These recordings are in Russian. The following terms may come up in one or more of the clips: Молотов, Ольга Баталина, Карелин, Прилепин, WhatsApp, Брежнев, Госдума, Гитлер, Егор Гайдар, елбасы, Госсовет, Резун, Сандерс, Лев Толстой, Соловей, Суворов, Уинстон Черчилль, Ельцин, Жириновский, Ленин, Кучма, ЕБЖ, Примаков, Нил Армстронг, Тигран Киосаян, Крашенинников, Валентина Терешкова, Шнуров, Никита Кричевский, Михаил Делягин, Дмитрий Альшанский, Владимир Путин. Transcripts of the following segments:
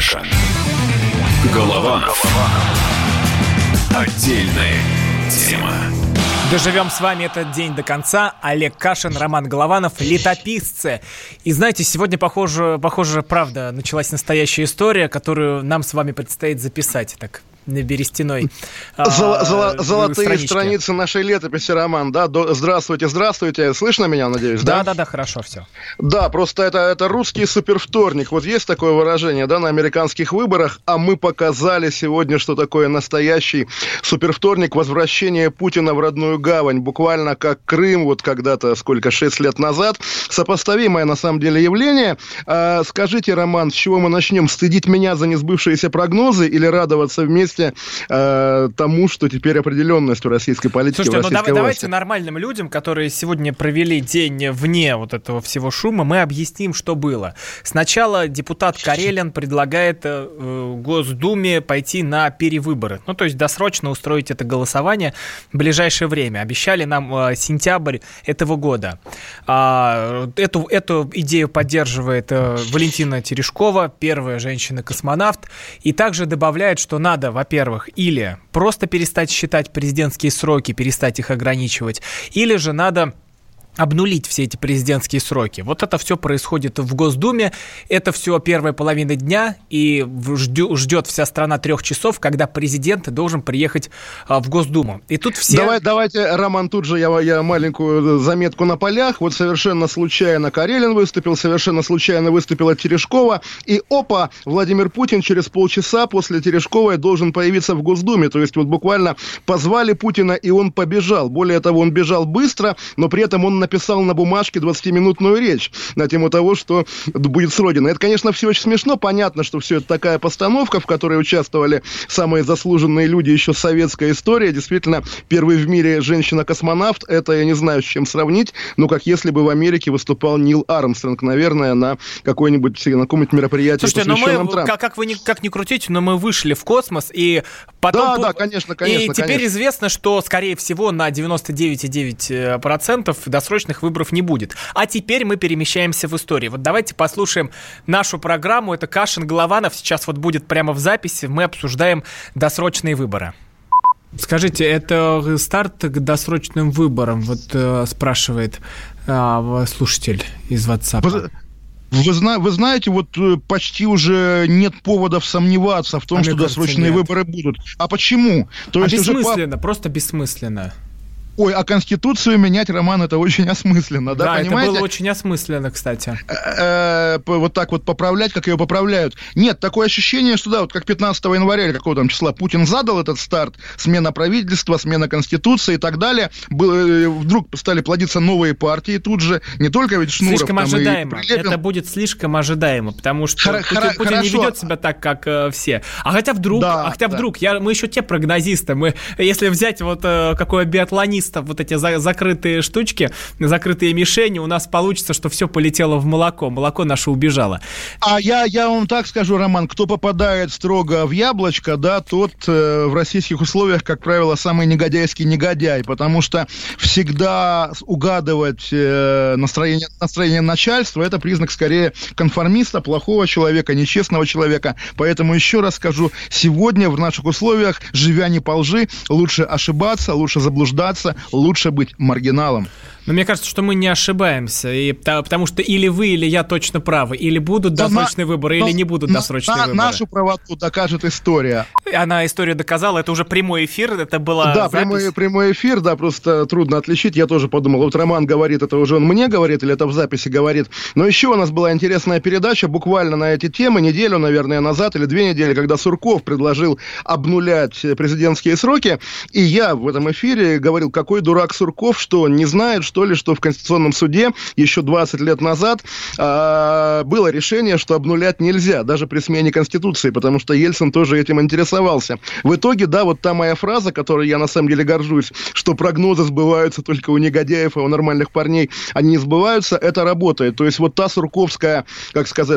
Кашин. Голованов. Отдельная тема. Доживем с вами этот день до конца. Олег Кашин, Роман Голованов, летописцы. И знаете, сегодня, похоже, правда, началась настоящая история, которую нам с вами предстоит записать. Так, на берестяной золотые страницы нашей летописи, Роман, да? Здравствуйте. Слышно меня, надеюсь, да? Да, хорошо, все. Да, просто это русский супервторник. Вот есть такое выражение, да, на американских выборах, а мы показали сегодня, что такое настоящий супервторник, возвращение Путина в родную гавань, буквально как Крым, вот когда-то, 6 лет назад. Сопоставимое, на самом деле, явление. Скажите, Роман, с чего мы начнем? Стыдить меня за несбывшиеся прогнозы или радоваться вместе тому, что теперь определенность в российской политике, в российской власти. Слушайте, давайте нормальным людям, которые сегодня провели день вне вот этого всего шума, мы объясним, что было. Сначала депутат Карелин предлагает Госдуме пойти на перевыборы. Ну, то есть досрочно устроить это голосование в ближайшее время. Обещали нам сентябрь этого года. Эту идею поддерживает Валентина Терешкова, первая женщина-космонавт, и также добавляет, что надо, во-первых, или просто перестать считать президентские сроки, перестать их ограничивать, или же надо обнулить все эти президентские сроки. Вот это все происходит в Госдуме, это все первая половина дня, и ждет вся страна 3 часов, когда президент должен приехать в Госдуму. И тут все... Давайте, Роман, тут же я маленькую заметку на полях. Вот совершенно случайно Карелин выступил, совершенно случайно выступила Терешкова, и опа, Владимир Путин через полчаса после Терешковой должен появиться в Госдуме. То есть вот буквально позвали Путина, и он побежал. Более того, он бежал быстро, но при этом он написал на бумажке 20-минутную речь на тему того, что будет сродено. Это, конечно, все очень смешно. Понятно, что все это такая постановка, в которой участвовали самые заслуженные люди еще советской истории. Действительно, первый в мире женщина-космонавт. Это я не знаю, с чем сравнить, но как если бы в Америке выступал Нил Армстронг, наверное, на каком-нибудь мероприятии, посвященном Трампу. Слушайте, как ни крутите, но мы вышли в космос, и потом... Да, конечно. И теперь известно, что, скорее всего, на 99,9% досрочных выборов не будет. А теперь мы перемещаемся в историю. Вот давайте послушаем нашу программу. Это Кашин, Голованов. Сейчас вот будет прямо в записи. Мы обсуждаем досрочные выборы. Скажите, это старт к досрочным выборам? Вот спрашивает слушатель из WhatsApp. Вы знаете, вот почти уже нет поводов сомневаться в том, что досрочные выборы будут. А почему? То есть бессмысленно, просто бессмысленно. Ой, а Конституцию менять, Роман, это очень осмысленно, да, понимаете? Да, это было очень осмысленно, кстати. Вот так вот поправлять, как ее поправляют. Нет, такое ощущение, что, да, вот как 15 января или какого там числа Путин задал этот старт, смена правительства, смена Конституции и так далее, вдруг стали плодиться новые партии тут же, не только ведь Шнуров. Слишком ожидаемо, это будет слишком ожидаемо, потому что Путин не ведет себя так, как все. А хотя вдруг, мы еще те прогнозисты, если взять вот какой биатлонист, вот эти закрытые штучки, закрытые мишени, у нас получится, что все полетело в молоко. Молоко наше убежало. А я вам так скажу, Роман, кто попадает строго в яблочко, да, тот в российских условиях, как правило, самый негодяйский негодяй, потому что всегда угадывать настроение начальства, это признак скорее конформиста, плохого человека, нечестного человека. Поэтому еще раз скажу, сегодня в наших условиях, живя не по лжи, лучше ошибаться, лучше заблуждаться, лучше быть маргиналом. Но мне кажется, что мы не ошибаемся, потому что или вы, или я точно правы, или будут досрочные выборы, или не будут досрочные выборы. Нашу правоту докажет история. История доказала, это уже прямой эфир, это была запись. Да, прямой эфир, да, просто трудно отличить, я тоже подумал, вот Роман говорит, это уже он мне говорит, или это в записи говорит. Но еще у нас была интересная передача, буквально на эти темы, неделю, наверное, назад, или 2 недели, когда Сурков предложил обнулять президентские сроки, и я в этом эфире говорил, какой дурак Сурков, что он не знает, что ли, что в Конституционном суде еще 20 лет назад было решение, что обнулять нельзя, даже при смене Конституции, потому что Ельцин тоже этим интересовался. В итоге, да, вот та моя фраза, которой я на самом деле горжусь, что прогнозы сбываются только у негодяев, а у нормальных парней они не сбываются, это работает. То есть вот та сурковская,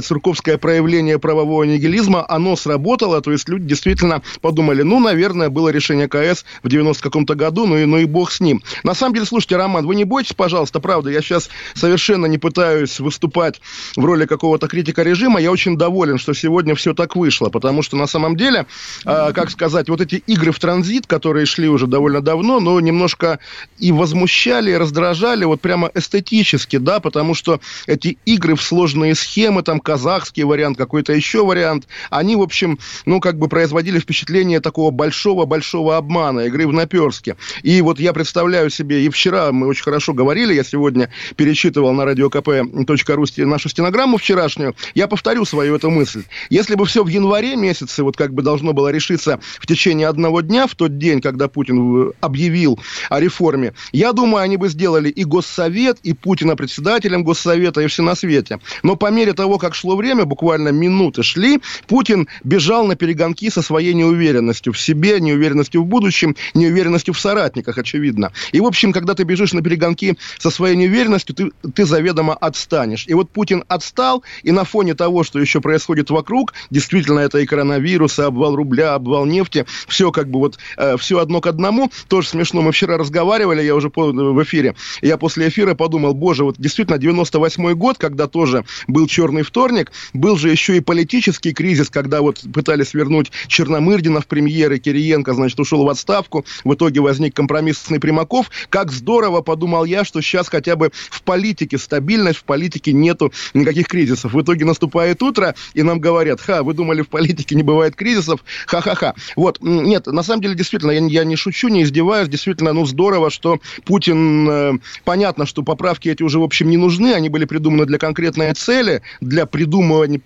сурковское проявление правового нигилизма, оно сработало, то есть люди действительно подумали, наверное, было решение КС в 90 каком-то году, ну и бог с ним. На самом деле, слушайте, Роман, вы не бойтесь, бойтесь, пожалуйста, правда, я сейчас совершенно не пытаюсь выступать в роли какого-то критика режима, я очень доволен, что сегодня все так вышло, потому что на самом деле, как сказать, вот эти игры в транзит, которые шли уже довольно давно, но немножко и возмущали, и раздражали, вот прямо эстетически, да, потому что эти игры в сложные схемы, там, казахский вариант, какой-то еще вариант, они, в общем, ну, как бы производили впечатление такого большого-большого обмана, игры в наперске. И вот я представляю себе, и вчера мы очень хорошо говорили, я сегодня перечитывал на radiokp.ru нашу стенограмму вчерашнюю, я повторю свою эту мысль. Если бы все в январе месяце, вот как бы должно было решиться в течение одного дня, в тот день, когда Путин объявил о реформе, я думаю, они бы сделали и Госсовет, и Путина председателем Госсовета, и все на свете. Но по мере того, как шло время, буквально минуты шли, Путин бежал на перегонки со своей неуверенностью в себе, неуверенностью в будущем, неуверенностью в соратниках, очевидно. И, в общем, когда ты бежишь на перегонки со своей неуверенностью, ты заведомо отстанешь. И вот Путин отстал, и на фоне того, что еще происходит вокруг, действительно, это и коронавирус, и обвал рубля, обвал нефти, все как бы вот, все одно к одному. Тоже смешно, мы вчера разговаривали, я уже в эфире, я после эфира подумал, боже, вот действительно, 98-й год, когда тоже был «Черный вторник», был же еще и политический кризис, когда вот пытались вернуть Черномырдина в премьеры, Кириенко, значит, ушел в отставку, в итоге возник компромиссный Примаков. Как здорово, подумал я, что сейчас хотя бы в политике стабильность, в политике нету никаких кризисов. В итоге наступает утро, и нам говорят, ха, вы думали, в политике не бывает кризисов, ха-ха-ха. Вот, нет, на самом деле, действительно, я не шучу, не издеваюсь, действительно, ну, здорово, что Путин, понятно, что поправки эти уже, в общем, не нужны, они были придуманы для конкретной цели, для придумывания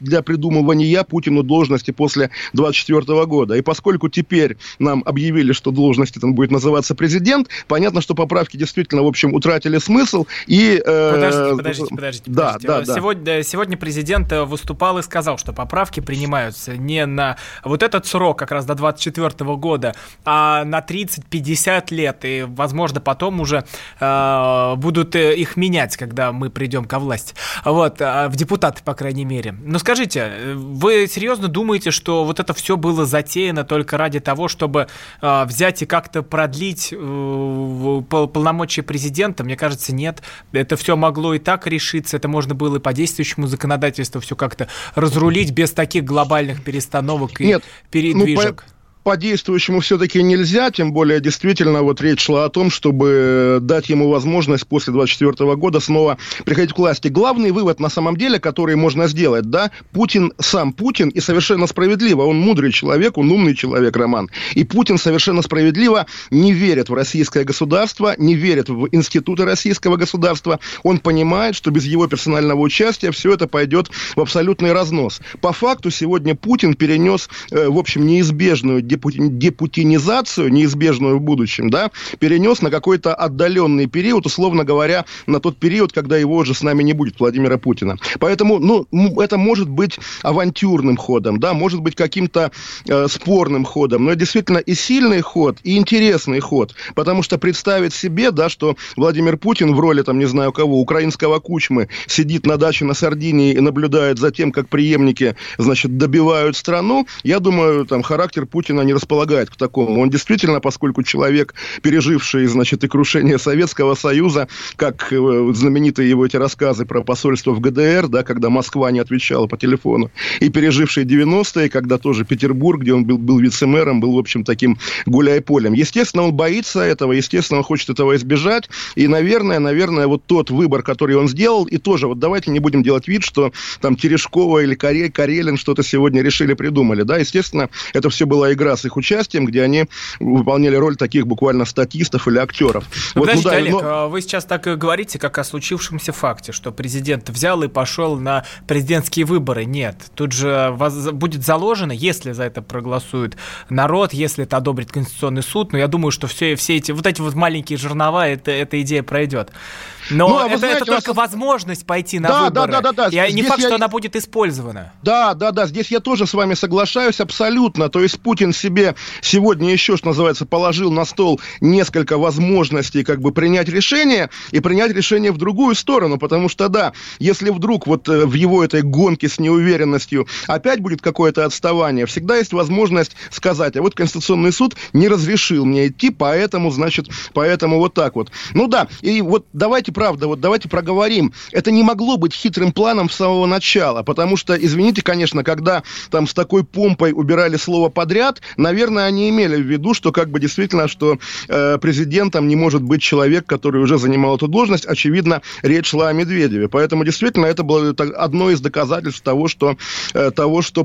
Путину должности после 24 года. И поскольку теперь нам объявили, что должности там будет называться президент, понятно, что поправки действительно, в общем, утратили смысл. И, подождите. Да, да, сегодня президент выступал и сказал, что поправки принимаются не на вот этот срок, как раз до 24 года, а на 30-50 лет. И, возможно, потом уже будут их менять, когда мы придем ко власти. Вот, в депутаты, по крайней мере. Но скажите, вы серьезно думаете, что вот это все было затеяно только ради того, чтобы взять и как-то продлить полномочия президента? Мне кажется, нет. Это все могло и так решиться, это можно было и по действующему законодательству все как-то разрулить без таких глобальных перестановок и передвижек. По действующему все-таки нельзя, тем более действительно вот речь шла о том, чтобы дать ему возможность после 24 года снова приходить к власти. Главный вывод на самом деле, который можно сделать, да, Путин, сам Путин, и совершенно справедливо, он мудрый человек, он умный человек, Роман, и Путин совершенно справедливо не верит в российское государство, не верит в институты российского государства, он понимает, что без его персонального участия все это пойдет в абсолютный разнос. По факту сегодня Путин перенес, в общем, неизбежную депутинизацию, неизбежную в будущем, да, перенес на какой-то отдаленный период, условно говоря, на тот период, когда его уже с нами не будет, Владимира Путина. Поэтому, ну, это может быть авантюрным ходом, да, может быть каким-то спорным ходом, но это действительно и сильный ход, и интересный ход, потому что представить себе, да, что Владимир Путин в роли, там, не знаю кого, украинского Кучмы сидит на даче на Сардинии и наблюдает за тем, как преемники, значит, добивают страну, я думаю, там, характер Путина не располагает к такому. Он действительно, поскольку человек, переживший, значит, и крушение Советского Союза, как знаменитые его эти рассказы про посольство в ГДР, да, когда Москва не отвечала по телефону, и переживший 90-е, когда тоже Петербург, где он был вице-мэром, был, в общем, таким гуляй-полем. Естественно, он боится этого, естественно, он хочет этого избежать, и, наверное, вот тот выбор, который он сделал, и тоже, вот давайте не будем делать вид, что там Терешкова или Карелин что-то сегодня решили, придумали, да, естественно, это все была игра с их участием, где они выполняли роль таких буквально статистов или актеров. Ну, вот, подождите, Олег, вы сейчас так говорите, как о случившемся факте, что президент взял и пошел на президентские выборы. Нет, тут же будет заложено, если за это проголосует народ, если это одобрит Конституционный суд, но я думаю, что все эти вот маленькие жернова, эта идея пройдет. Но это только возможность пойти на выборы. Да. И не факт, что она будет использована. Да, здесь я тоже с вами соглашаюсь абсолютно. То есть Путин себе сегодня еще, что называется, положил на стол несколько возможностей как бы принять решение и принять решение в другую сторону, потому что, да, если вдруг вот в его этой гонке с неуверенностью опять будет какое-то отставание, всегда есть возможность сказать, а вот Конституционный суд не разрешил мне идти, поэтому, значит, поэтому вот так вот. Ну да, и вот давайте, правда, вот давайте проговорим. Это не могло быть хитрым планом с самого начала, потому что, извините, конечно, когда там с такой помпой убирали слово «подряд», наверное, они имели в виду, что как бы действительно, что президентом не может быть человек, который уже занимал эту должность. Очевидно, речь шла о Медведеве. Поэтому, действительно, это было одно из доказательств того, что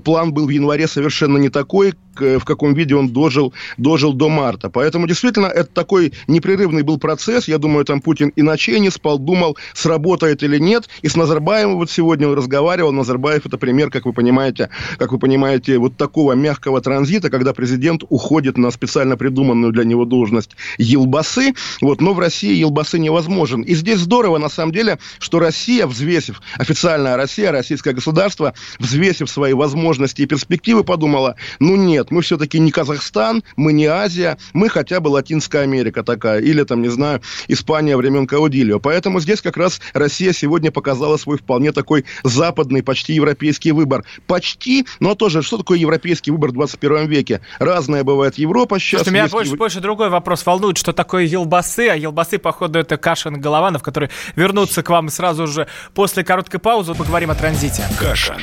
план был в январе совершенно не такой, в каком виде он дожил до марта. Поэтому, действительно, это такой непрерывный был процесс. Я думаю, там Путин и ночей не спал, думал, сработает или нет. И с Назарбаевым вот сегодня он разговаривал. Назарбаев – это пример, как вы понимаете, вот такого мягкого транзита, когда президент уходит на специально придуманную для него должность елбасы. Вот, но в России елбасы невозможен. И здесь здорово, на самом деле, что Россия, взвесив, официальная Россия, российское государство, взвесив свои возможности и перспективы, подумала, ну нет, мы все-таки не Казахстан, мы не Азия, мы хотя бы Латинская Америка такая, или там, не знаю, Испания времен Каудильо. Поэтому здесь как раз Россия сегодня показала свой вполне такой западный, почти европейский выбор. Почти, но тоже, что такое европейский выбор в 21 веке? Разная бывает Европа сейчас. Слушай, меня больше другой вопрос волнует, что такое елбасы, а елбасы, походу, это Кашин и Голованов, которые вернутся к вам сразу же после короткой паузы. Поговорим о транзите. Кашин.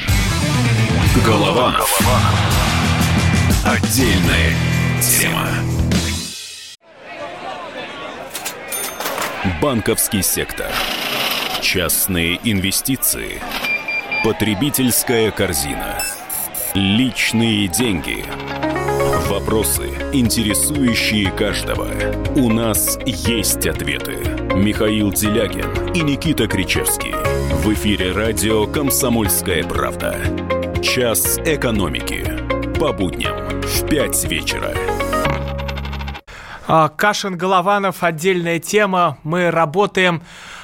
Голованов. Отдельная тема. Банковский сектор. Частные инвестиции. Потребительская корзина. Личные деньги. Вопросы, интересующие каждого. У нас есть ответы. Михаил Делягин и Никита Кричевский. В эфире радио «Комсомольская правда». Час экономики. По будням в 5 вечера. Кашин, Голованов, отдельная тема. Мы работаем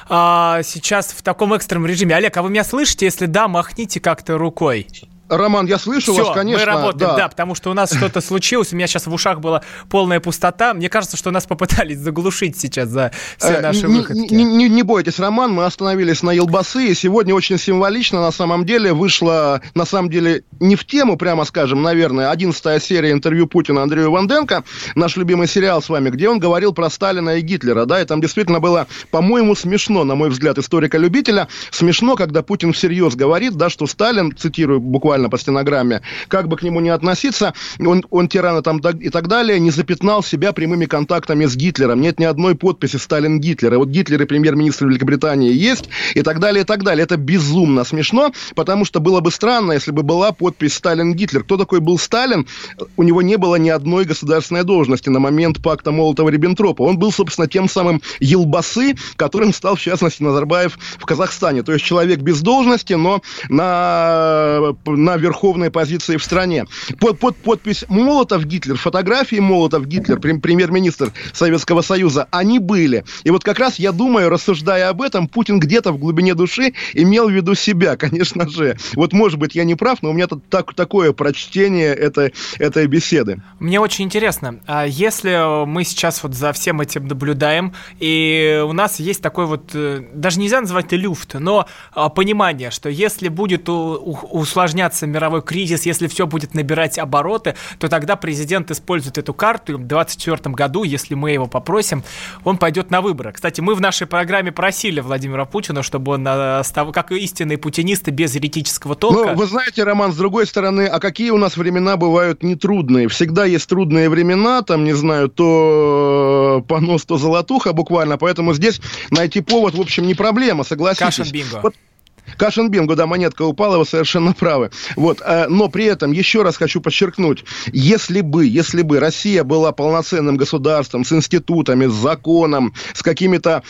сейчас в таком экстренном режиме. Олег, а вы меня слышите? Если да, махните как-то рукой. Роман, я слышу вас, конечно. Все, мы работаем, да, потому что у нас что-то случилось. У меня сейчас в ушах была полная пустота. Мне кажется, что нас попытались заглушить сейчас за все наши выходки. Не бойтесь, Роман, мы остановились на елбасы. И сегодня очень символично, на самом деле, вышла, на самом деле, не в тему, прямо скажем, наверное, 11-я серия интервью Путина Андрею Ванденко, наш любимый сериал с вами, где он говорил про Сталина и Гитлера, да, и там действительно было, по-моему, смешно, на мой взгляд, историка-любителя, смешно, когда Путин всерьез говорит, да, что Сталин, цитирую буквально, по стенограмме, как бы к нему ни относиться, он тиран и так далее, не запятнал себя прямыми контактами с Гитлером. Нет ни одной подписи Сталин-Гитлер. И вот Гитлер и премьер-министр Великобритании есть, и так далее, и так далее. Это безумно смешно, потому что было бы странно, если бы была подпись Сталин-Гитлер. Кто такой был Сталин? У него не было ни одной государственной должности на момент пакта Молотова-Риббентропа. Он был, собственно, тем самым елбасы, которым стал, в частности, Назарбаев в Казахстане. То есть человек без должности, но на верховной позиции в стране. Под подпись Молотов-Гитлер, фотографии Молотов-Гитлер, премьер-министр Советского Союза, они были. И вот как раз, я думаю, рассуждая об этом, Путин где-то в глубине души имел в виду себя, конечно же. Вот, может быть, я не прав, но у меня такое прочтение этой беседы. Мне очень интересно, если мы сейчас вот за всем этим наблюдаем, и у нас есть такой вот, даже нельзя назвать это люфт, но понимание, что если будет усложняться мировой кризис, если все будет набирать обороты, то тогда президент использует эту карту, и в 2024 году, если мы его попросим, он пойдет на выборы. Кстати, мы в нашей программе просили Владимира Путина, чтобы он, как истинные путинисты, без еретического толка... Ну, вы знаете, Роман, с другой стороны, а какие у нас времена бывают нетрудные? Всегда есть трудные времена, там, не знаю, то понос, то золотуха буквально, поэтому здесь найти повод, в общем, не проблема, согласитесь. Кашин бинго. Кашин бинго, да, монетка упала, вы совершенно правы. Вот, но при этом еще раз хочу подчеркнуть, если бы Россия была полноценным государством с институтами, с законом, с какими-то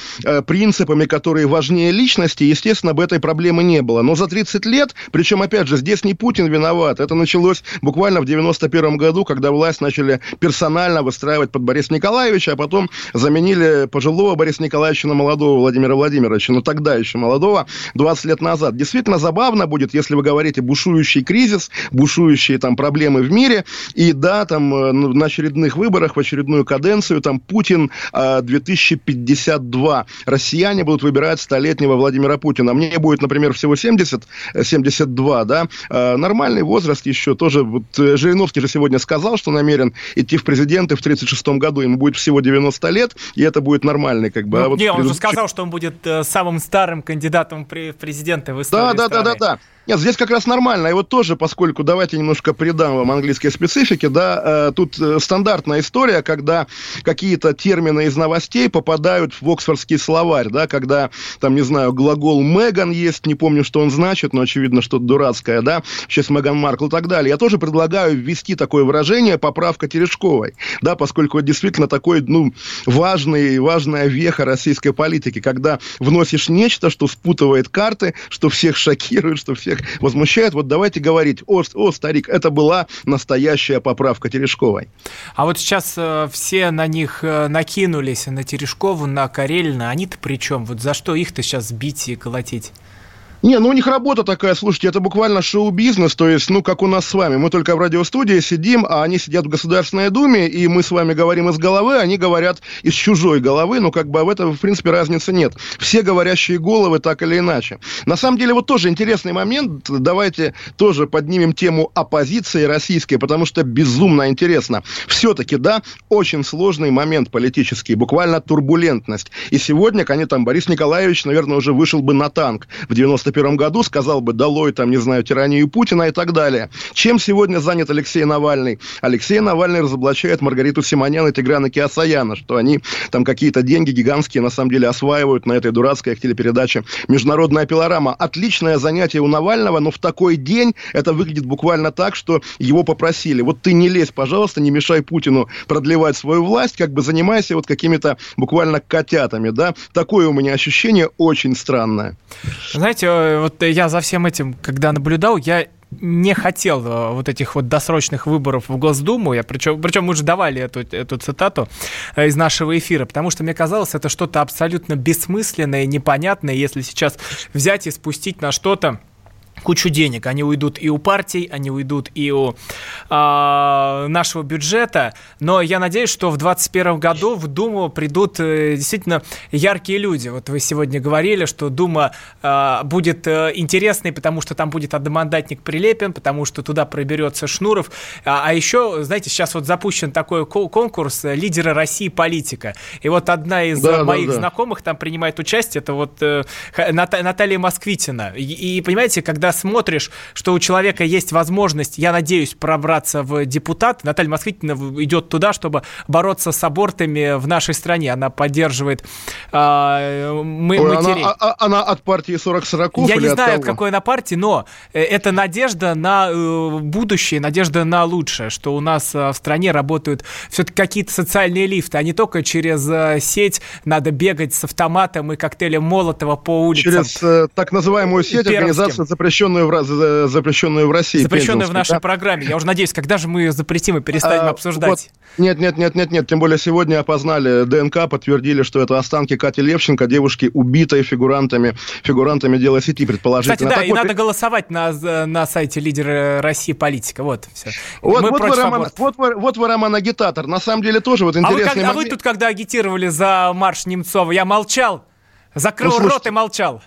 принципами, которые важнее личности, естественно, бы этой проблемы не было. Но за 30 лет, причем, опять же, здесь не Путин виноват, это началось буквально в 91 году, когда власть начали персонально выстраивать под Бориса Николаевича, а потом заменили пожилого Бориса Николаевича на молодого Владимира Владимировича, но тогда еще молодого, 20 лет назад. назад. Действительно забавно будет, если вы говорите бушующий кризис, бушующие там проблемы в мире, и да, там на очередных выборах, в очередную каденцию, там Путин 2052. Россияне будут выбирать столетнего Владимира Путина. Мне будет, например, всего 70, 72, да, нормальный возраст еще тоже. Вот Жириновский же сегодня сказал, что намерен идти в президенты в 36-м году, ему будет всего 90 лет, и это будет нормальный, как бы. Ну, а вот он же сказал, что он будет самым старым кандидатом в президенты в истории страны. Да. Нет, здесь как раз нормально. И вот тоже, поскольку, давайте немножко придам вам английской специфики, да, тут стандартная история, когда какие-то термины из новостей попадают в оксфордский словарь, да, когда, там, не знаю, глагол Меган есть, не помню, что он значит, но очевидно, что-то дурацкое, да, сейчас Меган Маркл и так далее. Я тоже предлагаю ввести такое выражение «поправка Терешковой», да, поскольку это действительно такой, ну, важная веха российской политики, когда вносишь нечто, что спутывает карты, что всех шокирует, что всех возмущает. Вот давайте говорить: о, старик, это была настоящая поправка Терешковой. А вот сейчас все на них накинулись, на Терешкову, на Карелина. Они-то при чем? Вот за что их-то сейчас бить и колотить? Не, ну у них работа такая, слушайте, это буквально шоу-бизнес, то есть, ну, как у нас с вами. Мы только в радиостудии сидим, а они сидят в Государственной Думе, и мы с вами говорим из головы, они говорят из чужой головы, ну, как бы в этом, в принципе, разницы нет. Все говорящие головы так или иначе. На самом деле, вот тоже интересный момент, давайте тоже поднимем тему оппозиции российской, потому что безумно интересно. Все-таки, да, очень сложный момент политический, буквально турбулентность. И сегодня, конечно, там Борис Николаевич, наверное, уже вышел бы на танк в 91 году, сказал бы: долой, там, не знаю, тиранию Путина и так далее. Чем сегодня занят Алексей Навальный? Алексей Навальный разоблачает Маргариту Симонян и Тиграна Киосаяна, что они там какие-то деньги гигантские, на самом деле, осваивают на этой дурацкой телепередаче «Международная пилорама». Отличное занятие у Навального, но в такой день это выглядит буквально так, что его попросили: вот ты не лезь, пожалуйста, не мешай Путину продлевать свою власть, как бы занимайся вот какими-то буквально котятами, да. Такое у меня ощущение очень странное. Знаете, вот я за всем этим, когда наблюдал, я не хотел вот этих вот досрочных выборов в Госдуму. Причем мы уже давали эту цитату из нашего эфира, потому что мне казалось, это что-то абсолютно бессмысленное, непонятное, если сейчас взять и спустить на что-то кучу денег. Они уйдут и у партий, они уйдут и у нашего бюджета. Но я надеюсь, что в 2021 году в Думу придут действительно яркие люди. Вот вы сегодня говорили, что Дума будет интересной, потому что там будет одномандатник Прилепин, потому что туда проберется Шнуров. А еще, знаете, сейчас вот запущен такой конкурс «Лидеры России. Политика». И вот одна из моих знакомых там принимает участие, это вот Наталья Москвитина. И понимаете, когда смотришь, что у человека есть возможность, я надеюсь, пробраться в депутат. Наталья Москвитина идет туда, чтобы бороться с абортами в нашей стране. Она поддерживает матерей. Она от партии 40-40? Я не знаю, от какой она партии, но это надежда на будущее, надежда на лучшее, что у нас в стране работают все-таки какие-то социальные лифты, а не только через сеть надо бегать с автоматом и коктейлем Молотова по улицам. Через так называемую сеть, организацию, запрещенную в России. Запрещенную в нашей программе. Я уже надеюсь, когда же мы запретим и перестанем обсуждать. Нет. Тем более сегодня опознали ДНК, подтвердили, что это останки Кати Левченко, девушки, убитой фигурантами дела сети, предположительно. Кстати, да, так и вот надо голосовать на сайте «Лидеры России. Политика». Вот, все. Вот вы, Роман, агитатор. На самом деле тоже вот интересный момент. А вы тут, когда агитировали за марш Немцова, я молчал, закрыл рот и молчал.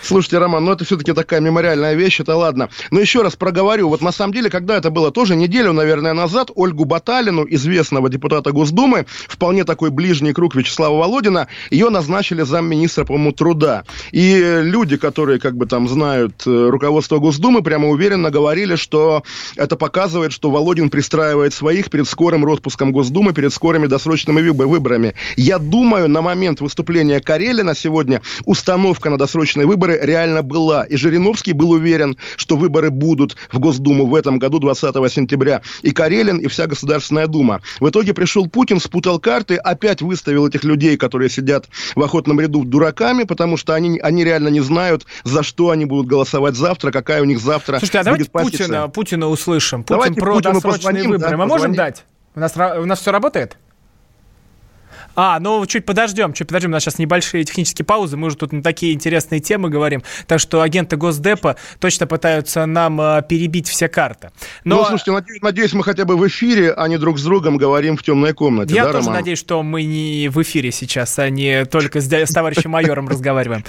Слушайте, Роман, ну это все-таки такая мемориальная вещь, это ладно. Но еще раз проговорю, вот на самом деле, когда это было тоже неделю, наверное, назад, Ольгу Баталину, известного депутата Госдумы, вполне такой ближний круг Вячеслава Володина, ее назначили замминистра, по-моему, труда. И люди, которые как бы там знают руководство Госдумы, прямо уверенно говорили, что это показывает, что Володин пристраивает своих перед скорым распуском Госдумы, перед скорыми досрочными выборами. Я думаю, на момент выступления Карелина сегодня установка на досрочные выборы реально была. И Жириновский был уверен, что выборы будут в Госдуму в этом году, 20 сентября. И Карелин, и вся Государственная Дума. В итоге пришел Путин, спутал карты, опять выставил этих людей, которые сидят в охотном ряду, дураками, потому что они реально не знают, за что они будут голосовать завтра, какая у них завтра будет позиция. Слушайте, а давайте Путина услышим. Путин про досрочные выборы. Мы можем дать? У нас все работает? Ну чуть подождем, у нас сейчас небольшие технические паузы, мы уже тут на такие интересные темы говорим, так что агенты Госдепа точно пытаются нам перебить все карты. Но... Ну, слушайте, надеюсь, мы хотя бы в эфире, а не друг с другом говорим в темной комнате, да, Роман? Я тоже надеюсь, что мы не в эфире сейчас, а не только с товарищем майором разговариваем.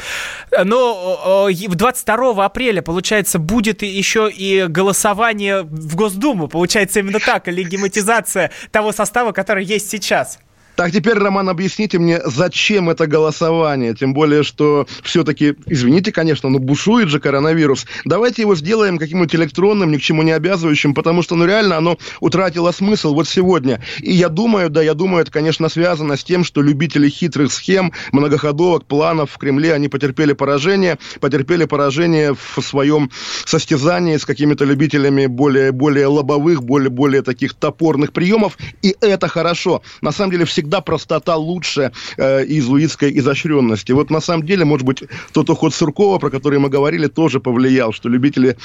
Но 22 апреля, получается, будет еще и голосование в Госдуму, получается, именно так, легитимизация того состава, который есть сейчас. Так, теперь, Роман, объясните мне, зачем это голосование? Тем более, что все-таки, извините, конечно, но бушует же коронавирус. Давайте его сделаем каким-нибудь электронным, ни к чему не обязывающим, потому что, реально, оно утратило смысл вот сегодня. И я думаю, это, конечно, связано с тем, что любители хитрых схем, многоходовок, планов в Кремле, они потерпели поражение в своем состязании с какими-то любителями более лобовых, более таких топорных приемов, и это хорошо. На самом деле, всегда простота лучше иезуитской изощренности. Вот на самом деле, может быть, тот уход Суркова, про который мы говорили, тоже повлиял, что любители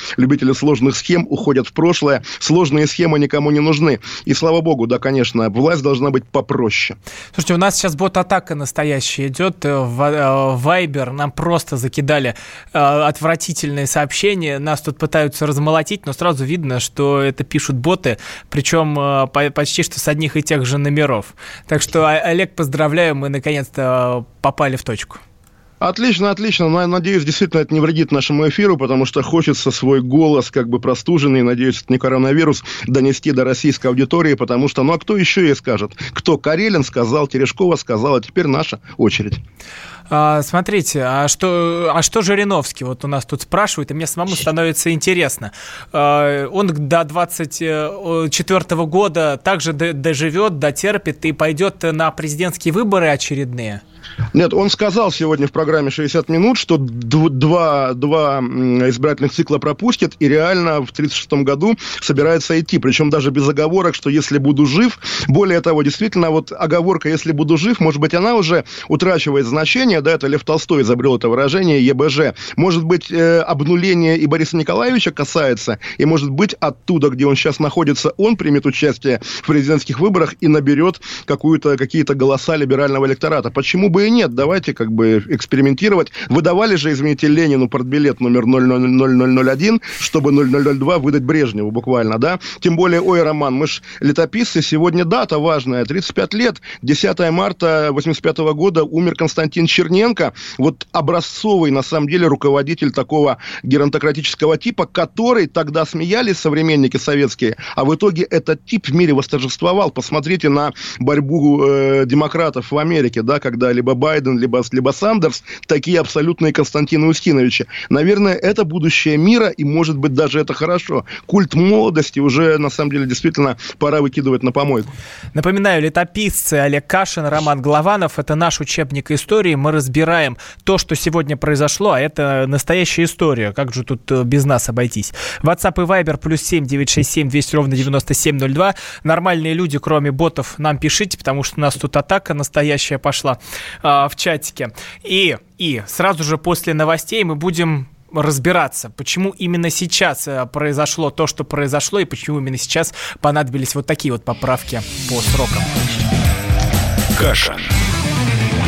сложных схем уходят в прошлое. Сложные схемы никому не нужны. И, слава богу, да, конечно, власть должна быть попроще. Слушайте, у нас сейчас бот-атака настоящая идет. В Вайбер нам просто закидали отвратительные сообщения. Нас тут пытаются размолотить, но сразу видно, что это пишут боты, причем почти что с одних и тех же номеров. Так что, Олег, поздравляю, мы наконец-то попали в точку. Отлично. Но, надеюсь, действительно, это не вредит нашему эфиру, потому что хочется свой голос, простуженный, надеюсь, это не коронавирус, донести до российской аудитории, потому что, а кто еще ей скажет? Кто? Карелин сказал, Терешкова сказала, теперь наша очередь. Смотрите, а что Жириновский? Вот у нас тут спрашивают, и мне самому становится интересно. Он до 24 года также доживет, дотерпит и пойдет на президентские выборы очередные? Нет, он сказал сегодня в программе «60 минут», что два избирательных цикла пропустит, и реально в 36-м году собирается идти. Причем даже без оговорок, что если буду жив. Более того, действительно, вот оговорка «если буду жив», может быть, она уже утрачивает значение. Да, это Лев Толстой изобрел это выражение, ЕБЖ. Может быть, обнуление и Бориса Николаевича касается, и, может быть, оттуда, где он сейчас находится, он примет участие в президентских выборах и наберет какие-то голоса либерального электората. Почему бы и нет, давайте экспериментировать. Выдавали же, извините, Ленину партбилет номер 000001, чтобы 0002 выдать Брежневу буквально, да? Тем более, Роман, мы ж летописцы, сегодня дата важная, 35 лет, 10 марта 85 года умер Константин Черненко, вот образцовый, на самом деле, руководитель такого геронтократического типа, который тогда смеялись современники советские, а в итоге этот тип в мире восторжествовал. Посмотрите на борьбу демократов в Америке, да, когда либо Байден, либо Сандерс, такие абсолютные Константины Устиновича. Наверное, это будущее мира, и, может быть, даже это хорошо. Культ молодости уже, на самом деле, действительно пора выкидывать на помойку. Напоминаю, летописцы Олег Кашин, Роман Голованов. Это наш учебник истории. Мы разбираем то, что сегодня произошло, а это настоящая история. Как же тут без нас обойтись? WhatsApp и Viber +7 967 200 9702. Нормальные люди, кроме ботов, нам пишите, потому что у нас тут атака настоящая пошла в чатике. И сразу же после новостей мы будем разбираться, почему именно сейчас произошло то, что произошло, и почему именно сейчас понадобились вот такие вот поправки по срокам. Кашин.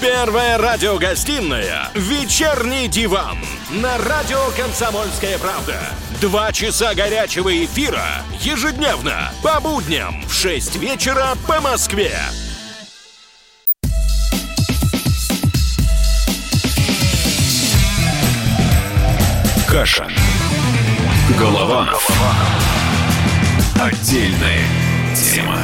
Первая радиогостиная «Вечерний диван» на радио «Комсомольская правда». 2 часа горячего эфира ежедневно по будням в 6 вечера по Москве. Кашин. Голованов. Отдельная тема.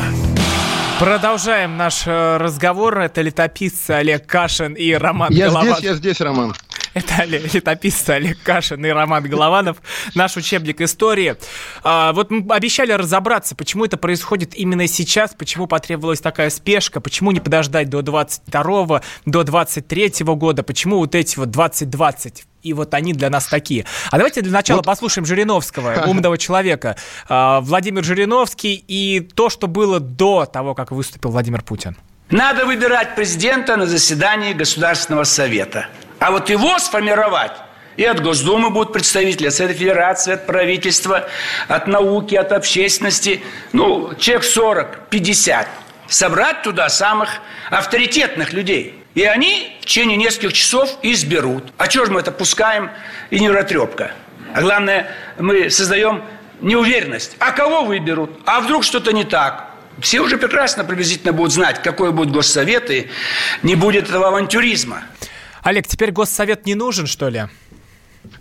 Продолжаем наш разговор. Это летописцы Олег Кашин и Роман Голованов. Я здесь, Роман. Это летописцы Олег Кашин и Роман Голованов, наш учебник истории. Вот мы обещали разобраться, почему это происходит именно сейчас, почему потребовалась такая спешка, почему не подождать до 22-го, до 23-го года, почему вот эти вот 2020. И вот они для нас такие. А давайте для начала послушаем Жириновского, умного человека. Владимир Жириновский и то, что было до того, как выступил Владимир Путин. Надо выбирать президента на заседании Государственного совета. А вот его сформировать и от Госдумы будут представители, от Совета Федерации, от правительства, от науки, от общественности. Ну, человек 40-50. Собрать туда самых авторитетных людей. И они в течение нескольких часов изберут. А чего же мы это пускаем и нервотрепка? А главное, мы создаем неуверенность. А кого выберут? А вдруг что-то не так? Все уже прекрасно приблизительно будут знать, какой будет Госсовет, и не будет этого авантюризма. Олег, теперь Госсовет не нужен, что ли?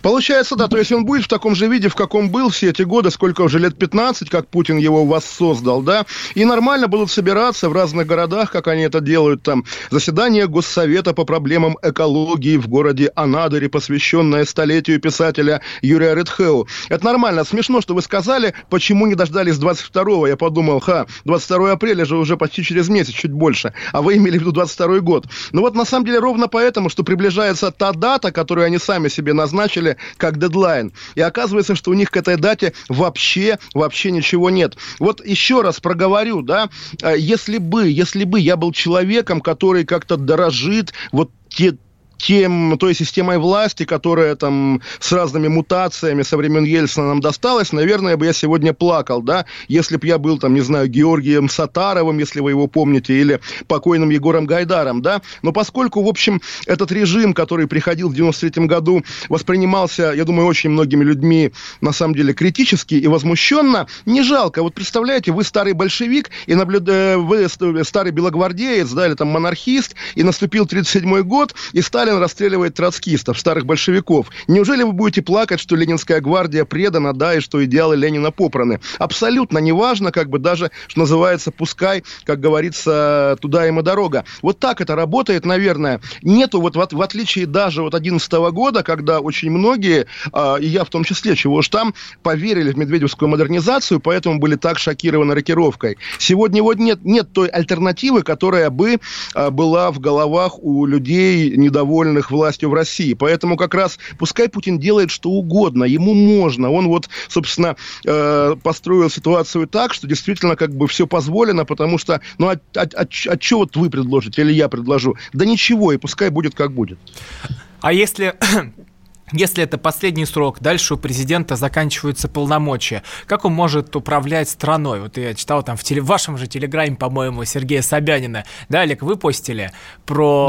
Получается, да, то есть он будет в таком же виде, в каком был все эти годы, сколько уже лет 15, как Путин его воссоздал, да, и нормально будут собираться в разных городах, как они это делают, там, заседание Госсовета по проблемам экологии в городе Анадыре, посвященное столетию писателя Юрия Рытхэу. Это нормально. Смешно, что вы сказали, почему не дождались 22-го, я подумал, 22 апреля же уже почти через месяц, чуть больше, а вы имели в виду 22-й год. Но вот на самом деле ровно поэтому, что приближается та дата, которую они сами себе назначили, как дедлайн. И оказывается, что у них к этой дате вообще ничего нет. Вот еще раз проговорю, да, если бы я был человеком, который как-то дорожит вот той системой власти, которая там с разными мутациями со времен Ельцина нам досталась, наверное, бы я сегодня плакал, да, если бы я был, там, не знаю, Георгием Сатаровым, если вы его помните, или покойным Егором Гайдаром, да, но поскольку, в общем, этот режим, который приходил в 93-м году, воспринимался, я думаю, очень многими людьми, на самом деле, критически и возмущенно, не жалко. Вот представляете, вы старый большевик, и вы старый белогвардеец, да, или там монархист, и наступил 37-й год, и Сталин расстреливает троцкистов, старых большевиков. Неужели вы будете плакать, что Ленинская гвардия предана, да, и что идеалы Ленина попраны? Абсолютно неважно, как бы даже, что называется, пускай, как говорится, туда им и дорога. Вот так это работает, наверное. Нету, вот в отличие даже от 2011 года, когда очень многие, и я в том числе, чего уж там, поверили в медведевскую модернизацию, поэтому были так шокированы рокировкой. Сегодня вот нет той альтернативы, которая бы была в головах у людей недовольных властью в России. Поэтому как раз пускай Путин делает что угодно, ему можно. Он вот, собственно, построил ситуацию так, что действительно как бы все позволено, потому что, ну, от чего вот вы предложите или я предложу? Да ничего, и пускай будет как будет. А если это последний срок, дальше у президента заканчиваются полномочия, как он может управлять страной? Вот я читал там в вашем же телеграме, по-моему, Сергея Собянина. Да, Олег, вы постили про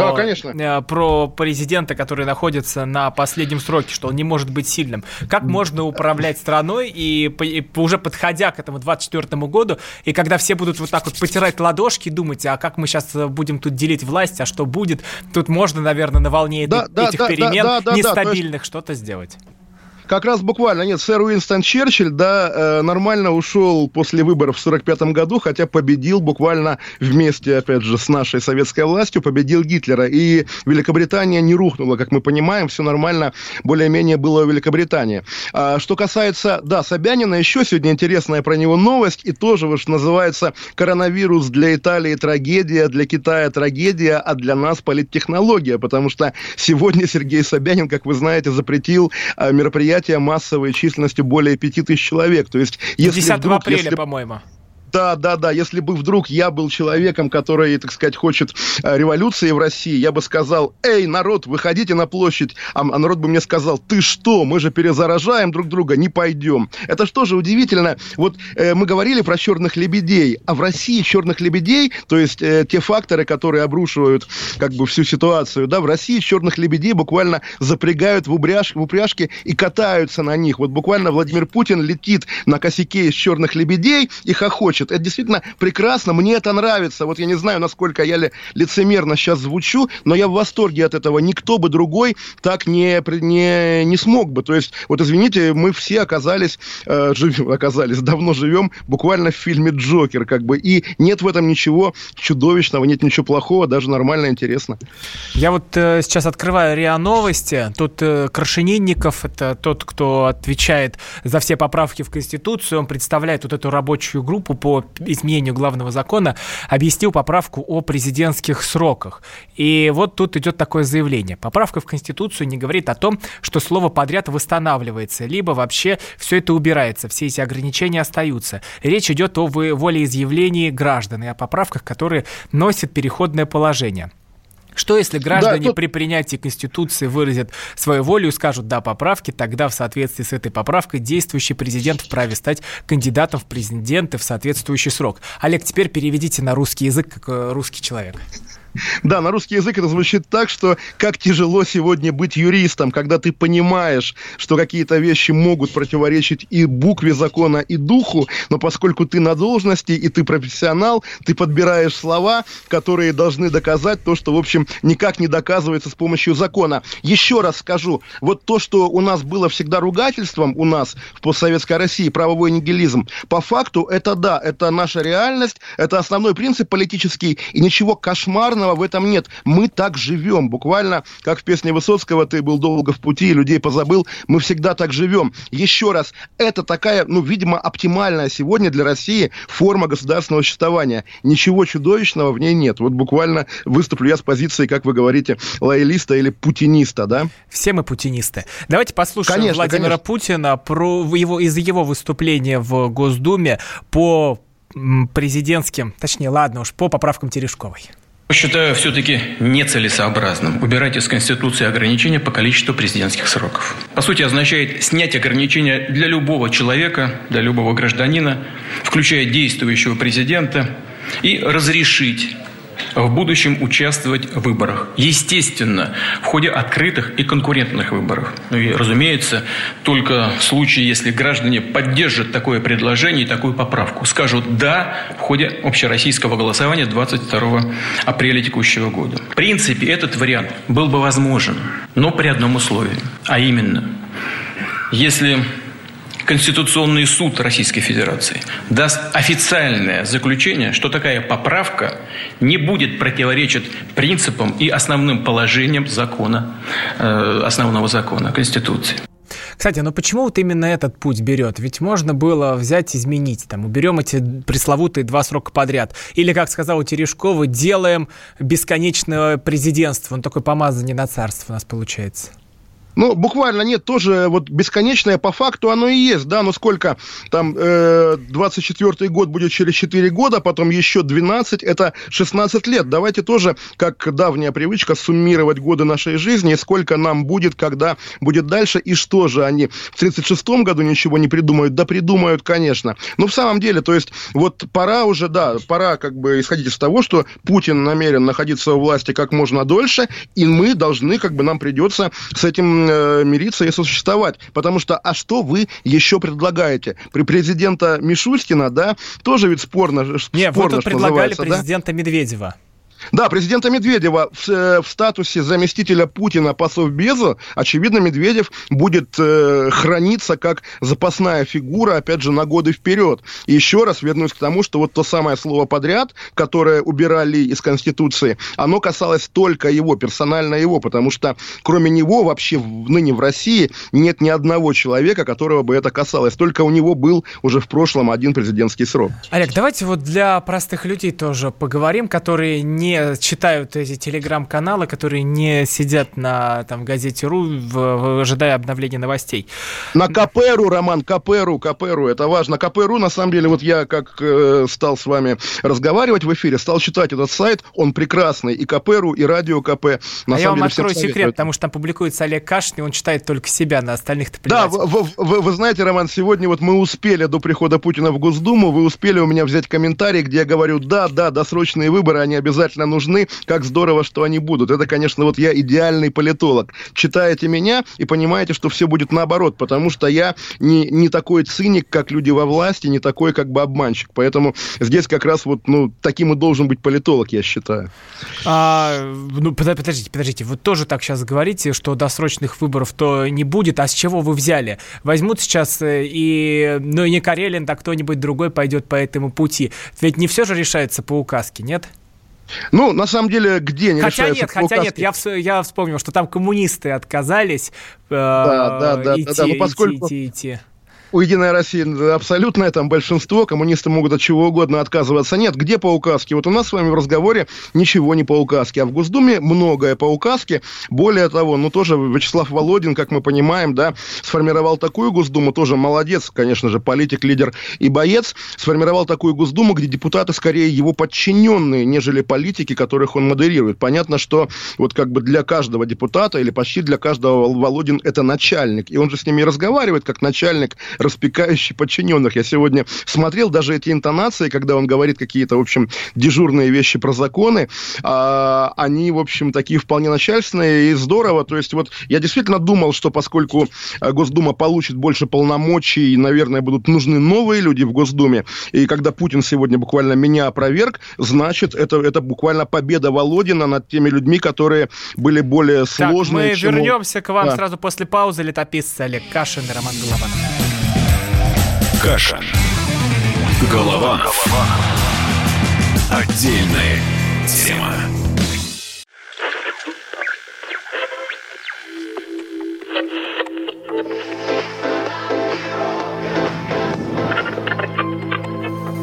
президента, который находится на последнем сроке, что он не может быть сильным. Как можно управлять страной, и уже подходя к этому 24-му году, и когда все будут вот так вот потирать ладошки, думать, а как мы сейчас будем тут делить власть, а что будет? Тут можно, наверное, на волне этих перемен нестабильных что-то сделать. Как раз буквально, сэр Уинстон Черчилль, да, нормально ушел после выборов в 45-м году, хотя победил буквально вместе, опять же, с нашей советской властью, победил Гитлера. И Великобритания не рухнула, как мы понимаем, все нормально, более-менее было в Великобритании. А что касается, да, Собянина, еще сегодня интересная про него новость, и тоже, вот, что называется, коронавирус для Италии трагедия, для Китая трагедия, а для нас политтехнология, потому что сегодня Сергей Собянин, как вы знаете, запретил мероприятие массовой численностью более 5000 человек. То есть, если 10 вдруг, апреля, если... по-моему. Да. Если бы вдруг я был человеком, который, так сказать, хочет революции в России, я бы сказал: «Эй, народ, выходите на площадь». А народ бы мне сказал: «Ты что, мы же перезаражаем друг друга, не пойдем». Это что же удивительно. Вот мы говорили про черных лебедей, а в России черных лебедей, то есть те факторы, которые обрушивают как бы всю ситуацию, да, в России черных лебедей буквально запрягают в упряжки и катаются на них. Вот буквально Владимир Путин летит на косяке из черных лебедей и хохочет. пишет. Это действительно прекрасно, мне это нравится. Вот я не знаю, насколько я лицемерно сейчас звучу, но я в восторге от этого. Никто бы другой так не смог бы. То есть, вот извините, мы все оказались, давно живем буквально в фильме «Джокер», как бы. И нет в этом ничего чудовищного, нет ничего плохого, даже нормально, интересно. Я вот сейчас открываю РИА Новости. Тут Крашенинников, это тот, кто отвечает за все поправки в Конституцию, он представляет вот эту рабочую группу по изменению главного закона, объяснил поправку о президентских сроках. И вот тут идет такое заявление. Поправка в Конституцию не говорит о том, что слово «подряд» восстанавливается, либо вообще все это убирается, все эти ограничения остаются. Речь идет о волеизъявлении граждан и о поправках, которые носят переходное положение. Что если граждане при принятии Конституции выразят свою волю и скажут «да» поправке, тогда в соответствии с этой поправкой действующий президент вправе стать кандидатом в президенты в соответствующий срок. Олег, теперь переведите на русский язык, как русский человек. Да, на русский язык это звучит так, что как тяжело сегодня быть юристом, когда ты понимаешь, что какие-то вещи могут противоречить и букве закона, и духу, но поскольку ты на должности, и ты профессионал, ты подбираешь слова, которые должны доказать то, что, в общем, никак не доказывается с помощью закона. Еще раз скажу, вот то, что у нас было всегда ругательством, у нас в постсоветской России, правовой нигилизм, по факту это да, это наша реальность, это основной принцип политический, и ничего кошмарного в этом нет. Мы так живем. Буквально, как в песне Высоцкого «Ты был долго в пути, людей позабыл», мы всегда так живем. Еще раз, это такая, видимо, оптимальная сегодня для России форма государственного существования. Ничего чудовищного в ней нет. Вот буквально выступлю я с позиции, как вы говорите, лоялиста или путиниста, да? Все мы путинисты. Давайте послушаем Владимира Путина из его выступления в Госдуме по президентским, по поправкам Терешковой. Считаю все-таки нецелесообразным убирать из Конституции ограничения по количеству президентских сроков. По сути, означает снять ограничения для любого человека, для любого гражданина, включая действующего президента, и разрешить в будущем участвовать в выборах. Естественно, в ходе открытых и конкурентных выборов. И, разумеется, только в случае, если граждане поддержат такое предложение и такую поправку, скажут «да» в ходе общероссийского голосования 22 апреля текущего года. В принципе, этот вариант был бы возможен, но при одном условии, а именно, если Конституционный суд Российской Федерации даст официальное заключение, что такая поправка не будет противоречить принципам и основным положениям основного закона Конституции. Кстати, почему вот именно этот путь берет? Ведь можно было взять, изменить, уберем эти пресловутые 2 срока подряд. Или, как сказала Терешкова, делаем бесконечное президентство. Такое помазание на царство у нас получается. Буквально нет, тоже вот бесконечное, по факту оно и есть, да, но сколько, 24-й год будет через 4 года, потом еще 12, это 16 лет. Давайте тоже, как давняя привычка, суммировать годы нашей жизни, сколько нам будет, когда будет дальше, и что же они в 36-м году ничего не придумают, да придумают, конечно. Но в самом деле, то есть, вот пора уже, да, пора как бы исходить из того, что Путин намерен находиться у власти как можно дольше, и мы должны, нам придется с этим мириться и сосуществовать. Потому что, что вы еще предлагаете? При президента Мишустина, да, тоже ведь спорно, что предлагали президента Медведева. Да, президента Медведева в статусе заместителя Путина по Совбезу, очевидно, Медведев будет храниться как запасная фигура, опять же, на годы вперед. И еще раз вернусь к тому, что вот то самое слово «подряд», которое убирали из Конституции, оно касалось только его, персонально его, потому что кроме него вообще ныне в России нет ни одного человека, которого бы это касалось. Только у него был уже в прошлом один президентский срок. Олег, давайте вот для простых людей тоже поговорим, которые не читают эти телеграм-каналы, которые не сидят на газете.ру, ожидая обновления новостей. На КП.ру, Роман, КП.ру, это важно. КП.ру, на самом деле, вот я как стал с вами разговаривать в эфире, стал читать этот сайт, он прекрасный, и КП.ру, и радио КП. А я вам открою секрет, потому что там публикуется Олег Кашин, и он читает только себя, на остальных-то плевать. Да, вы знаете, Роман, сегодня вот мы успели до прихода Путина в Госдуму, вы успели у меня взять комментарий, где я говорю, досрочные выборы, они обязательно нужны, как здорово, что они будут. Это, конечно, вот я идеальный политолог. Читаете меня и понимаете, что все будет наоборот, потому что я не такой циник, как люди во власти, не такой как бы обманщик. Поэтому здесь как раз вот, таким и должен быть политолог, я считаю. Подождите. Вы тоже так сейчас говорите, что досрочных выборов-то не будет. А с чего вы взяли? Возьмут сейчас и не Карелин, так кто-нибудь другой пойдет по этому пути. Ведь не все же решается по указке, нет? На самом деле, где не решается по указке? Я вспомнил, что там коммунисты отказались идти. У «Единой России» абсолютное там большинство, коммунисты могут от чего угодно отказываться. Нет, где по указке? Вот у нас с вами в разговоре ничего не по указке, а в Госдуме многое по указке. Более того, тоже Вячеслав Володин, как мы понимаем, сформировал такую Госдуму, тоже молодец, конечно же, политик, лидер и боец, сформировал такую Госдуму, где депутаты скорее его подчиненные, нежели политики, которых он модерирует. Понятно, что вот как бы для каждого депутата или почти для каждого Володин это начальник, и он же с ними разговаривает как начальник, распекающий подчиненных. Я сегодня смотрел даже эти интонации, когда он говорит какие-то, в общем, дежурные вещи про законы, они, в общем, такие вполне начальственные, и здорово. То есть вот я действительно думал, что поскольку Госдума получит больше полномочий, наверное, будут нужны новые люди в Госдуме, и когда Путин сегодня буквально меня опроверг, значит, это буквально победа Володина над теми людьми, которые были более сложные. Так, мы вернемся к вам сразу после паузы. Летописцы Олег Кашин и Роман Голованов. Кашин. Голованов. Отдельная тема.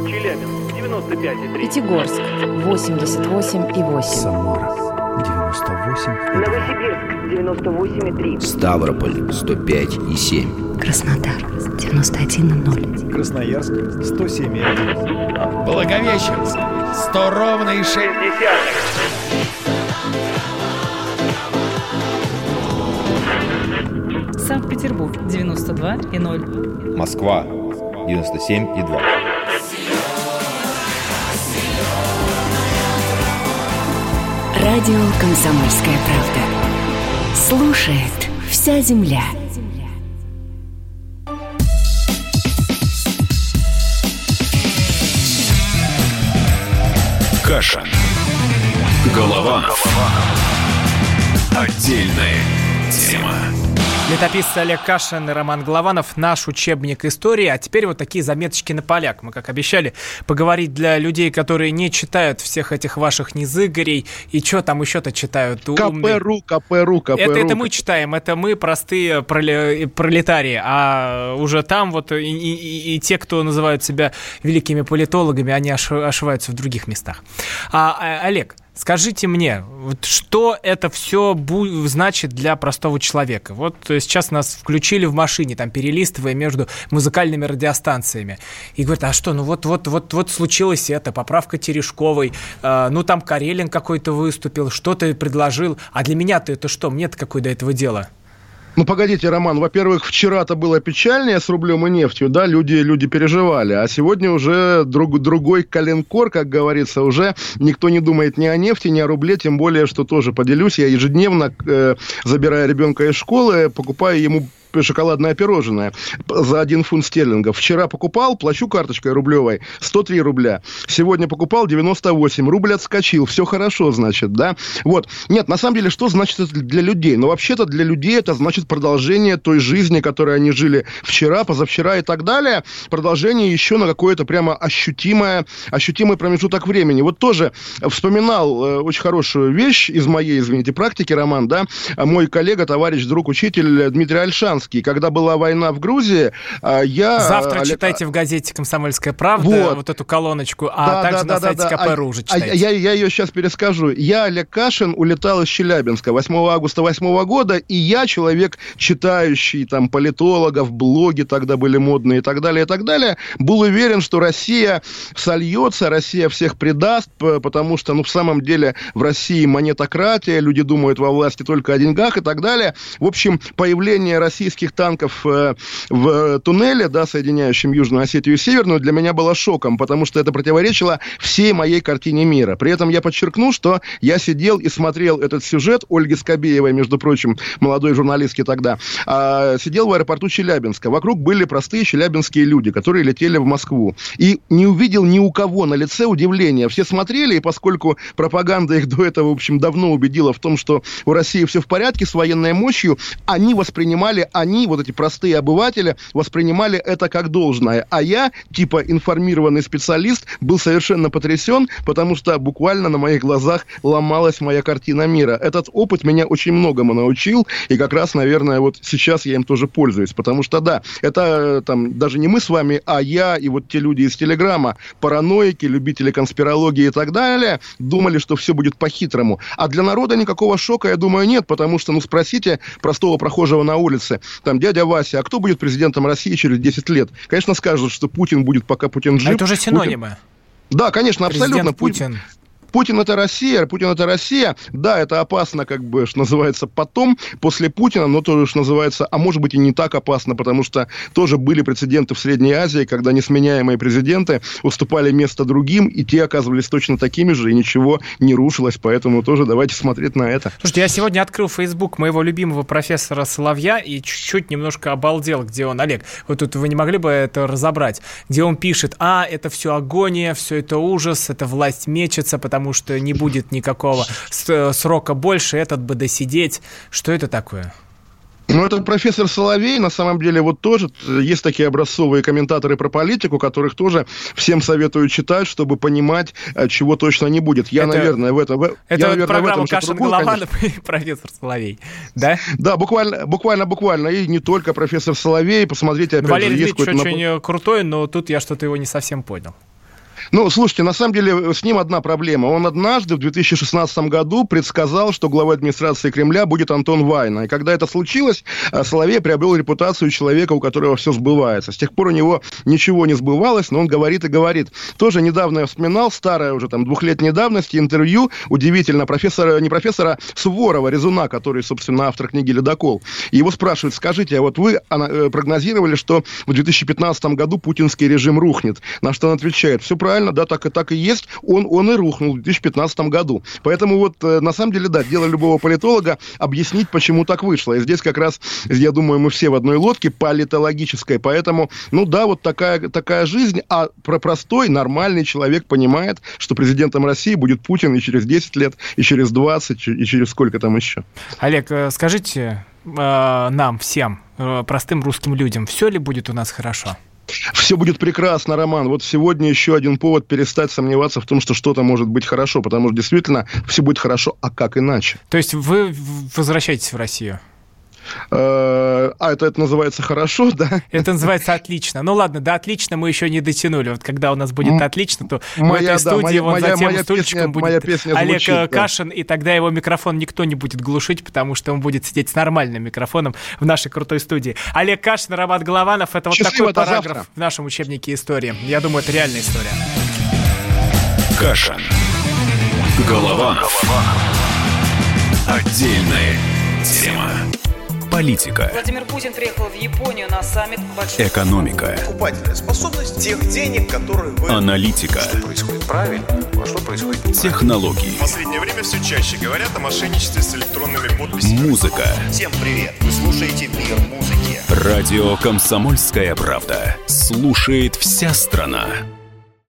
Челябинск 95,3. Пятигорск 88,8. Самара 98,2. Новосибирск 98,3. Ставрополь 105,7. Краснодар 91,0. Красноярск 107,1. Благовещенск 100,6. Санкт-Петербург 92,0. Москва 97,2. Радио «Комсомольская правда». Слушает вся земля. Кашин. Голованов. Отдельная тема. Летописцы Олег Кашин и Роман Голованов. Наш учебник истории. А теперь вот такие заметочки на полях. Мы, как обещали, поговорить для людей, которые не читают всех этих ваших низыгорей. И что там еще-то читают? КПРУ. Это мы читаем. Это мы, простые пролетарии. А уже там вот и те, кто называют себя великими политологами, они ошиваются в других местах. Олег, скажите мне, вот что это все значит для простого человека? Вот сейчас нас включили в машине, там перелистывая между музыкальными радиостанциями. И говорят, а что, вот случилось это, поправка Терешковой, там Карелин какой-то выступил, что-то предложил. А для меня-то это что? Мне-то какое до этого дело? Погодите, Роман, во-первых, вчера-то было печальнее с рублем и нефтью, люди переживали, а сегодня уже другой коленкор, как говорится, уже никто не думает ни о нефти, ни о рубле, тем более, что тоже поделюсь, я ежедневно, забирая ребенка из школы, покупаю ему шоколадное пирожное за 1 фунт стерлингов. Вчера покупал, плачу карточкой рублевой, 103 рубля. Сегодня покупал, 98. Рубль отскочил. Все хорошо, значит, да? Вот. Нет, на самом деле, что значит это для людей? Вообще-то для людей это значит продолжение той жизни, которой они жили вчера, позавчера и так далее. Продолжение еще на какое-то прямо ощутимый промежуток времени. Вот тоже вспоминал очень хорошую вещь из моей, практики, Роман, да? Мой коллега, товарищ, друг, учитель Дмитрий Альшанский. Когда была война в Грузии, я... Завтра читайте в газете «Комсомольская правда» вот эту колоночку, также на сайте КПРУ уже читайте. Я ее сейчас перескажу. Я, Олег Кашин, улетал из Челябинска 8 августа 2008 года, и я, человек, читающий там политологов, блоги тогда были модные и так далее, был уверен, что Россия сольется, Россия всех предаст, потому что, в самом деле, в России монетократия, люди думают во власти только о деньгах и так далее. В общем, появление России российских танков в туннеле, да, соединяющем Южную Осетию и Северную, для меня было шоком, потому что это противоречило всей моей картине мира. При этом я подчеркну, что я сидел и смотрел этот сюжет Ольги Скобеевой, между прочим, молодой журналистки тогда, сидел в аэропорту Челябинска. Вокруг были простые челябинские люди, которые летели в Москву. И не увидел ни у кого на лице удивления. Все смотрели, и поскольку пропаганда их до этого, в общем, давно убедила в том, что у России все в порядке с военной мощью, они воспринимали, вот эти простые обыватели, воспринимали это как должное. А я, типа информированный специалист, был совершенно потрясен, потому что буквально на моих глазах ломалась моя картина мира. Этот опыт меня очень многому научил, и как раз, наверное, вот сейчас я им тоже пользуюсь, потому что, да, это там даже не мы с вами, а я и вот те люди из Телеграма, параноики, любители конспирологии и так далее, думали, что все будет по-хитрому. А для народа никакого шока, я думаю, нет, потому что, ну, спросите простого прохожего на улице, там, дядя Вася, а кто будет президентом России через 10 лет? Конечно, скажут, что Путин будет, пока Путин жив. А это уже синонимы. Путин... Да, конечно, абсолютно. Президент Путин. Путин – это Россия, Путин – это Россия. Да, это опасно, как бы, что называется, потом, после Путина, но тоже, что называется, а может быть и не так опасно, потому что тоже были прецеденты в Средней Азии, когда несменяемые президенты уступали место другим, и те оказывались точно такими же, и ничего не рушилось, поэтому тоже давайте смотреть на это. Слушайте, я сегодня открыл Facebook моего любимого профессора Соловья и чуть-чуть немножко обалдел, где он, Олег, вот тут вы не могли бы это разобрать, где он пишет, это все агония, все это ужас, это власть мечется, потому что не будет никакого срока больше, этот бы досидеть. Что это такое? Ну, это профессор Соловей, на самом деле, вот тоже есть такие образцовые комментаторы про политику, которых тоже всем советую читать, чтобы понимать, чего точно не будет. Я, наверное, в этом... Это программа «Кашин, Голованов» и профессор Соловей, да? Да, буквально. И не только профессор Соловей, посмотрите, опять Валерий же... Валерий очень крутой, но тут я что-то его не совсем понял. Ну, слушайте, на самом деле с ним одна проблема. Он однажды в 2016 году предсказал, что главой администрации Кремля будет Антон Вайна. И когда это случилось, Соловей приобрел репутацию человека, у которого все сбывается. С тех пор у него ничего не сбывалось, но он говорит и говорит. Тоже недавно я вспоминал, старое уже там двухлетней давности интервью, удивительно, профессора Суворова, Резуна, который, собственно, автор книги «Ледокол». Его спрашивают, скажите, а вот вы прогнозировали, что в 2015 году путинский режим рухнет. На что он отвечает, все правильно. Да, так и есть, он и рухнул в 2015 году. Поэтому вот, на самом деле, да, дело любого политолога объяснить, почему так вышло. И здесь как раз, я думаю, мы все в одной лодке политологической, поэтому, ну да, вот такая жизнь, а простой, нормальный человек понимает, что президентом России будет Путин и через 10 лет, и через 20, и через сколько там еще. Олег, скажите нам всем, простым русским людям, все ли будет у нас хорошо? Все будет прекрасно, Роман. Вот сегодня еще один повод перестать сомневаться в том, что что-то может быть хорошо, потому что действительно все будет хорошо, а как иначе? То есть вы возвращаетесь в Россию? Это называется хорошо, да? Это называется отлично. Ну ладно, да, отлично мы еще не дотянули. Вот когда у нас будет отлично, то в этой студии вот за тем стульчиком будет Олег Кашин, и тогда его микрофон никто не будет глушить, потому что он будет сидеть с нормальным микрофоном в нашей крутой студии. Олег Кашин, Роман Голованов. Это вот такой параграф в нашем учебнике истории. Я думаю, это реальная история. Кашин. Голованов. Отдельная тема. Политика. Владимир Путин приехал в Японию на саммит большой... Экономика. Покупательная способность тех денег, которые вы... Аналитика. Что происходит правильно, а что происходит неправильно. Технологии. В последнее время все чаще говорят о мошенничестве с электронными подписями. Музыка. Всем привет. Вы слушаете «Мир музыки». Радио «Комсомольская правда». Слушает вся страна.